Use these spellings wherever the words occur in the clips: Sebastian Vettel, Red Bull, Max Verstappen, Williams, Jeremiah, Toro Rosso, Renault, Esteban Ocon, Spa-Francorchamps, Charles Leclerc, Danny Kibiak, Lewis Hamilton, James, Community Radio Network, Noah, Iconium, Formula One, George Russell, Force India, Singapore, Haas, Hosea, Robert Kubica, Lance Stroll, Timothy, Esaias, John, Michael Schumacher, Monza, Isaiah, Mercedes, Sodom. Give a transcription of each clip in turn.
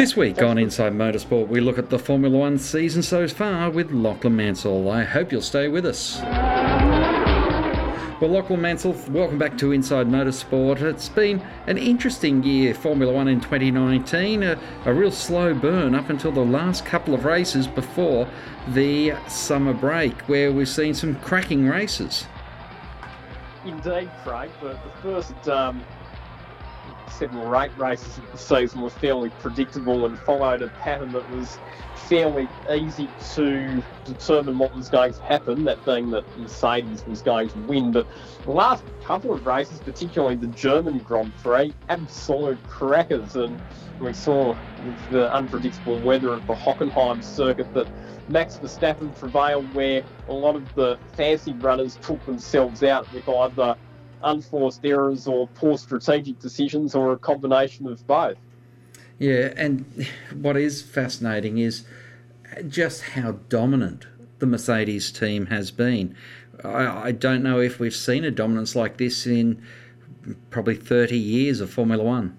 This week on Inside Motorsport, we look at the Formula One season so far with Lachlan Mansell. I hope you'll stay with us. Well, Lachlan Mansell, welcome back to Inside Motorsport. It's been an interesting year, Formula One in 2019, a real slow burn up until the last couple of races before the summer break, where we've seen some cracking races. Indeed, Craig, but the first seven or eight races of the season were fairly predictable and followed a pattern that was fairly easy to determine what was going to happen, that being that Mercedes was going to win. But the last couple of races, particularly the German Grand Prix, absolute crackers, and we saw the unpredictable weather at the Hockenheim circuit that Max Verstappen prevailed, where a lot of the fancy runners took themselves out with either unforced errors or poor strategic decisions or a combination of both. Yeah, and what is fascinating is just how dominant the Mercedes team has been. I don't know if we've seen a dominance like this in probably 30 years of Formula One.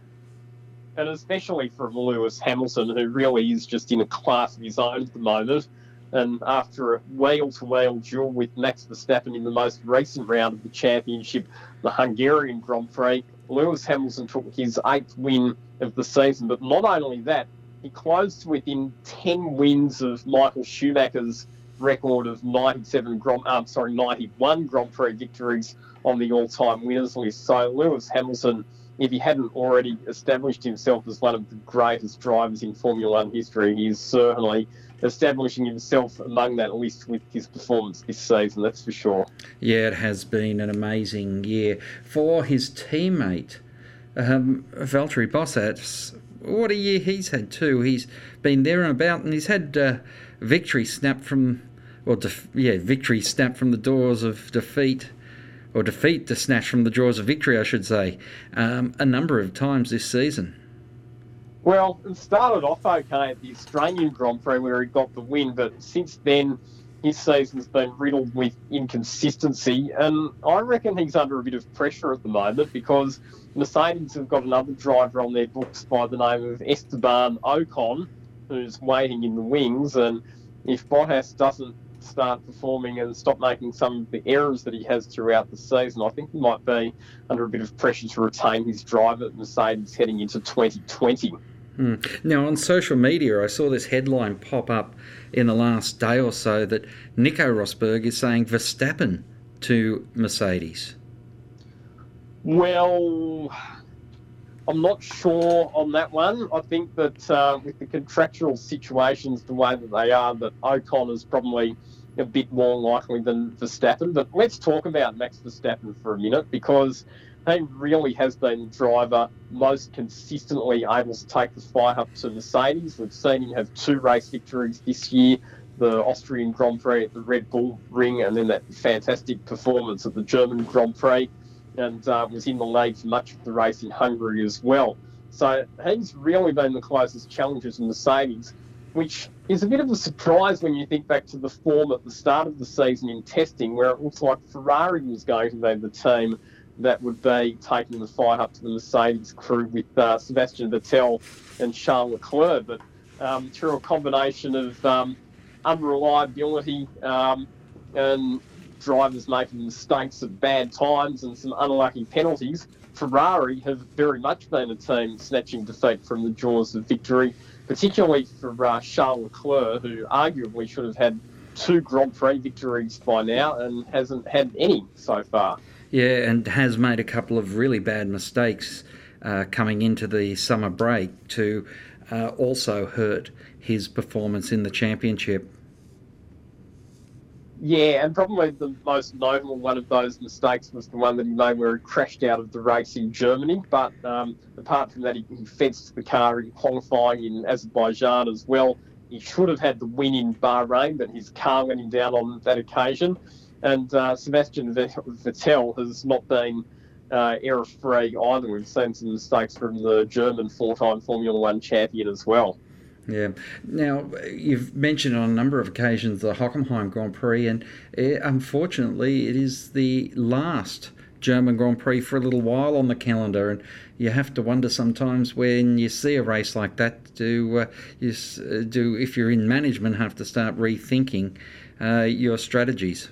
And especially from Lewis Hamilton, who really is just in a class of his own at the moment. And after a wheel-to-wheel duel with Max Verstappen in the most recent round of the championship, the Hungarian Grand Prix, Lewis Hamilton took his 8th win of the season. But not only that, he closed within 10 wins of Michael Schumacher's record of 91 Grand Prix victories on the all-time winners list. So Lewis Hamilton, if he hadn't already established himself as one of the greatest drivers in Formula One history, he is certainly establishing himself among that list with his performance this season, that's for sure. Yeah, it has been an amazing year. For his teammate, Valtteri Bottas, what a year he's had too. He's been there and about, and he's had victory snapped from the doors of defeat, or defeat to snatch from the jaws of victory, I should say, a number of times this season. Well, it started off okay at the Australian Grand Prix where he got the win, but since then his season's been riddled with inconsistency, and I reckon he's under a bit of pressure at the moment because Mercedes have got another driver on their books by the name of Esteban Ocon, who's waiting in the wings, and if Bottas doesn't start performing and stop making some of the errors that he has throughout the season, I think he might be under a bit of pressure to retain his drive at Mercedes heading into 2020. Now, on social media, I saw this headline pop up in the last day or so that Nico Rosberg is saying Verstappen to Mercedes. Well, I'm not sure on that one. I think that with the contractual situations the way that they are, that Ocon is probably a bit more likely than Verstappen. But let's talk about Max Verstappen for a minute, because he really has been the driver most consistently able to take the fight up to Mercedes. We've seen him have 2 race victories this year, the Austrian Grand Prix at the Red Bull Ring, and then that fantastic performance at the German Grand Prix, and was in the lead for much of the race in Hungary as well. So he's really been the closest challenger to Mercedes, which is a bit of a surprise when you think back to the form at the start of the season in testing, where it looks like Ferrari was going to be the team that would be taking the fight up to the Mercedes crew with Sebastian Vettel and Charles Leclerc. But through a combination of unreliability and drivers making mistakes at bad times and some unlucky penalties, Ferrari have very much been a team snatching defeat from the jaws of victory, particularly for Charles Leclerc, who arguably should have had 2 Grand Prix victories by now and hasn't had any so far. Yeah, and has made a couple of really bad mistakes coming into the summer break to also hurt his performance in the championship. Yeah, and probably the most notable one of those mistakes was the one that he made where he crashed out of the race in Germany. But apart from that, he fenced the car in qualifying in Azerbaijan as well. He should have had the win in Bahrain, but his car went him down on that occasion. And Sebastian Vettel has not been error-free either. We've seen some mistakes from the German 4-time Formula One champion as well. Yeah. Now, you've mentioned on a number of occasions the Hockenheim Grand Prix, and unfortunately it is the last German Grand Prix for a little while on the calendar, and you have to wonder sometimes when you see a race like that, do if you're in management have to start rethinking your strategies?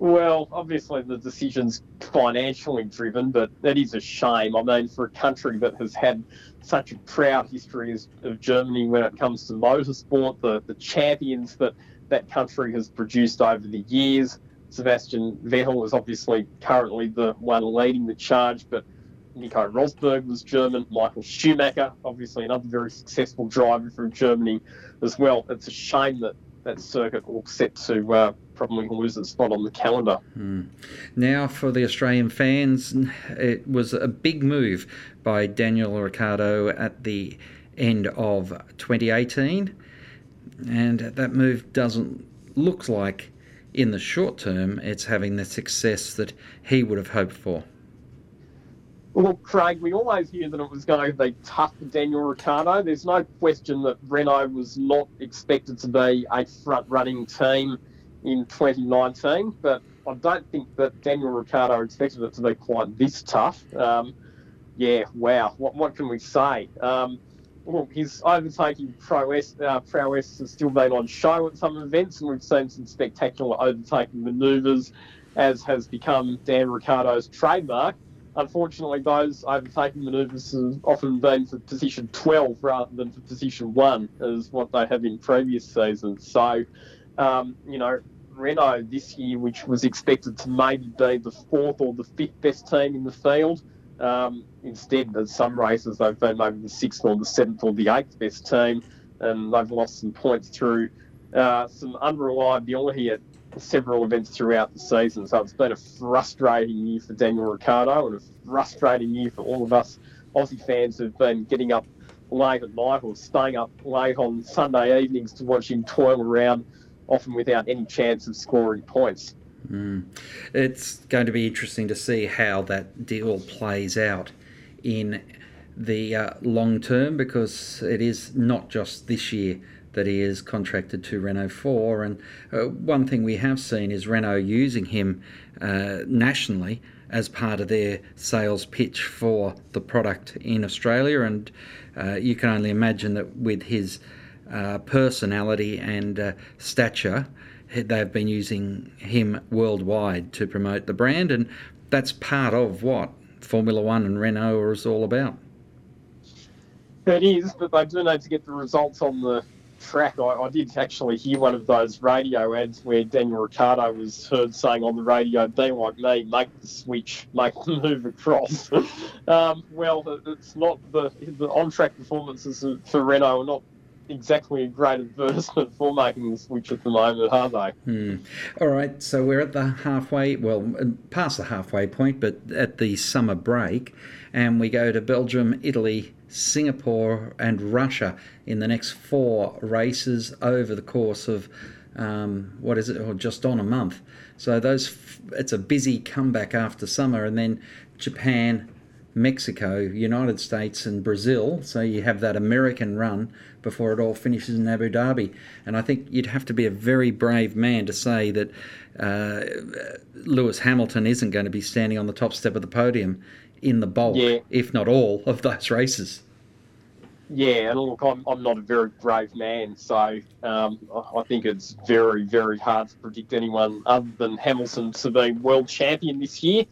Well, obviously the decision's financially driven, but that is a shame. I mean, for a country that has had such a proud history of Germany when it comes to motorsport, the champions that country has produced over the years. Sebastian Vettel is obviously currently the one leading the charge, but Nico Rosberg was German. Michael Schumacher, obviously another very successful driver from Germany as well. It's a shame that circuit will set to probably lose its spot on the calendar. Mm. Now, for the Australian fans, it was a big move by Daniel Ricciardo at the end of 2018, and that move doesn't look like in the short term it's having the success that he would have hoped for. Well, Craig, we always hear that it was going to be tough for Daniel Ricciardo. There's no question that Renault was not expected to be a front-running team in 2019, but I don't think that Daniel Ricciardo expected it to be quite this tough. What can we say? His overtaking prowess has still been on show at some events, and we've seen some spectacular overtaking manoeuvres, as has become Dan Ricciardo's trademark. Unfortunately, those overtaking manoeuvres have often been for position 12 rather than for position 1, as what they have in previous seasons. So, Renault this year, which was expected to maybe be the fourth or the fifth best team in the field, instead, at some races, they've been maybe the sixth or the seventh or the eighth best team, and they've lost some points through some unreliability at several events throughout the season. So it's been a frustrating year for Daniel Ricciardo and a frustrating year for all of us Aussie fans who've been getting up late at night or staying up late on Sunday evenings to watch him toil around, often without any chance of scoring points. Mm. It's going to be interesting to see how that deal plays out in the long term, because it is not just this year that he is contracted to Renault 4. And one thing we have seen is Renault using him nationally as part of their sales pitch for the product in Australia. And you can only imagine that with his personality and stature, they've been using him worldwide to promote the brand, and that's part of what Formula One and Renault is all about. It is, but they do need to get the results on the track. I did actually hear one of those radio ads where Daniel Ricciardo was heard saying on the radio, "Be like me, make the switch, make the move across." It's not the on-track performances for Renault are not exactly a great advertisement for making the switch at the moment, are they? Mm. All right, so we're at the halfway, past the halfway point, but at the summer break, and we go to Belgium, Italy, Singapore and Russia in the next 4 races over the course of just on a month. So it's a busy comeback after summer, and then Japan, Mexico, United States and Brazil, so you have that American run before it all finishes in Abu Dhabi. And I think you'd have to be a very brave man to say that Lewis Hamilton isn't going to be standing on the top step of the podium in the bulk, if not all, of those races. Yeah, and look, I'm not a very brave man, so I think it's very, very hard to predict anyone other than Hamilton to be world champion this year.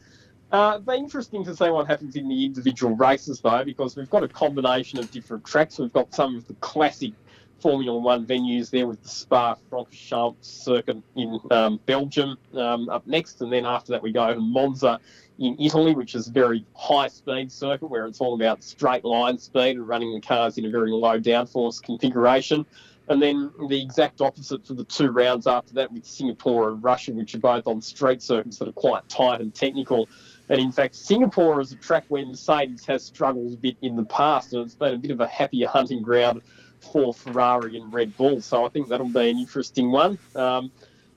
It'd be interesting to see what happens in the individual races, though, because we've got a combination of different tracks. We've got some of the classic Formula One venues there with the Spa-Francorchamps circuit in Belgium up next, and then after that we go to Monza in Italy, which is a very high-speed circuit where it's all about straight-line speed and running the cars in a very low downforce configuration. And then the exact opposite for the 2 rounds after that with Singapore and Russia, which are both on street circuits that are quite tight and technical. And in fact, Singapore is a track where Mercedes has struggled a bit in the past, and it's been a bit of a happier hunting ground for Ferrari and Red Bull. So I think that'll be an interesting one.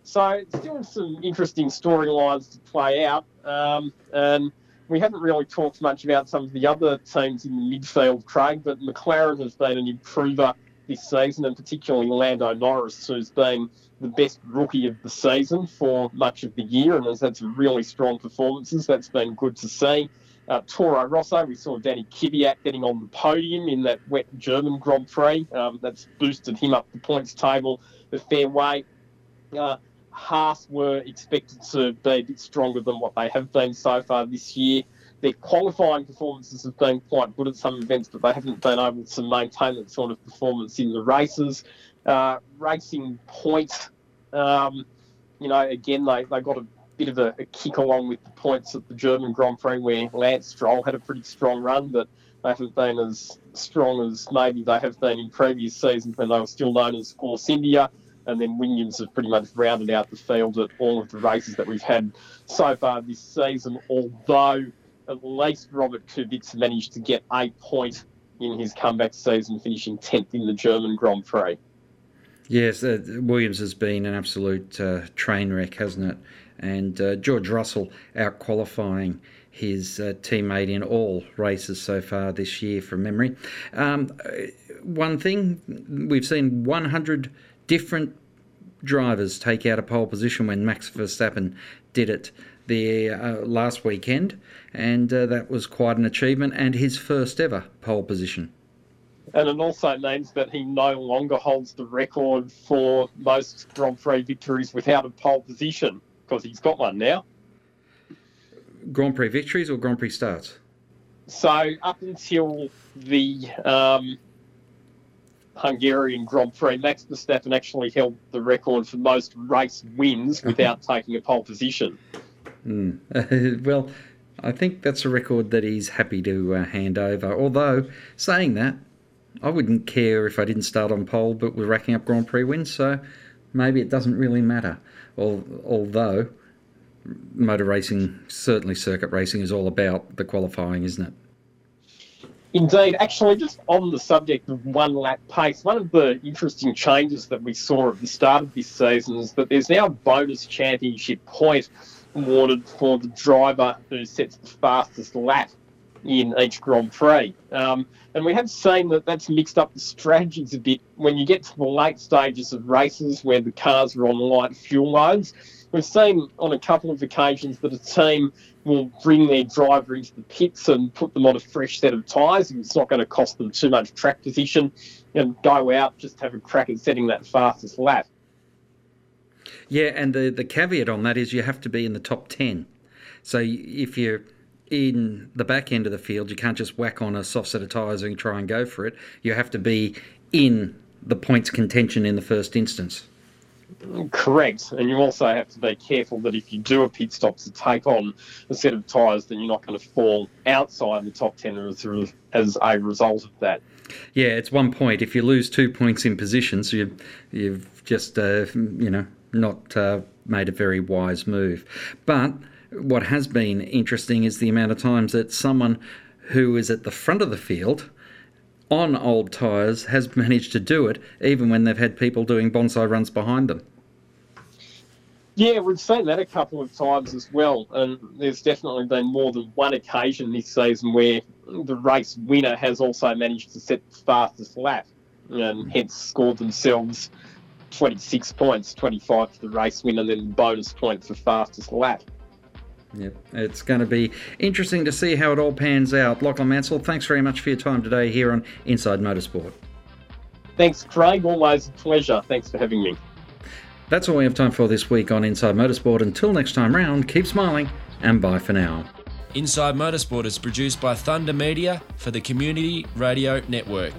So still some interesting storylines to play out. And we haven't really talked much about some of the other teams in the midfield, Craig, but McLaren has been an improver this season, and particularly Lando Norris, who's been the best rookie of the season for much of the year and has had some really strong performances. That's been good to see. Toro Rosso, we saw Danny Kibiak getting on the podium in that wet German Grand Prix. That's boosted him up the points table a fair way. Haas were expected to be a bit stronger than what they have been so far this year. Their qualifying performances have been quite good at some events, but they haven't been able to maintain that sort of performance in the races. Racing Point, again, they got a bit of a kick along with the points at the German Grand Prix, where Lance Stroll had a pretty strong run, but they haven't been as strong as maybe they have been in previous seasons when they were still known as Force India. And then Williams have pretty much rounded out the field at all of the races that we've had so far this season, although at least Robert Kubica managed to get a point in his comeback season, finishing 10th in the German Grand Prix. Yes, Williams has been an absolute train wreck, hasn't it? And George Russell out-qualifying his teammate in all races so far this year, from memory. One thing, we've seen 100 different drivers take out a pole position when Max Verstappen did it there last weekend, and that was quite an achievement, and his first ever pole position. And it also means that he no longer holds the record for most Grand Prix victories without a pole position, because he's got one now. Grand Prix victories or Grand Prix starts? So up until the Hungarian Grand Prix, Max Verstappen actually held the record for most race wins without taking a pole position. Well, I think that's a record that he's happy to hand over. Although, saying that, I wouldn't care if I didn't start on pole, but we're racking up Grand Prix wins, so maybe it doesn't really matter. Although, motor racing, certainly circuit racing, is all about the qualifying, isn't it? Indeed. Actually, just on the subject of one-lap pace, one of the interesting changes that we saw at the start of this season is that there's now a bonus championship point awarded for the driver who sets the fastest lap in each Grand Prix. And we have seen that that's mixed up the strategies a bit. When you get to the late stages of races where the cars are on light fuel loads, we've seen on a couple of occasions that a team will bring their driver into the pits and put them on a fresh set of tyres. It's not going to cost them too much track position, and go out, just have a crack at setting that fastest lap. Yeah, and the caveat on that is you have to be in the top 10. So if you're in the back end of the field, you can't just whack on a soft set of tyres and try and go for it. You have to be in the points contention in the first instance. Correct. And you also have to be careful that if you do a pit stop to take on a set of tyres, then you're not going to fall outside the top 10 as a result of that. Yeah, it's 1 point. If you lose 2 points in position, so you've just, not made a very wise move. But what has been interesting is the amount of times that someone who is at the front of the field on old tyres has managed to do it, even when they've had people doing bonsai runs behind them. Yeah, we've seen that a couple of times as well, and there's definitely been more than one occasion this season where the race winner has also managed to set the fastest lap and hence scored themselves 26 points, 25 for the race win, and then the bonus point for fastest lap. Yep, it's going to be interesting to see how it all pans out. Lachlan Mansell, thanks very much for your time today here on Inside Motorsport. Thanks, Craig. Always a pleasure. Thanks for having me. That's all we have time for this week on Inside Motorsport. Until next time round, keep smiling and bye for now. Inside Motorsport is produced by Thunder Media for the Community Radio Network.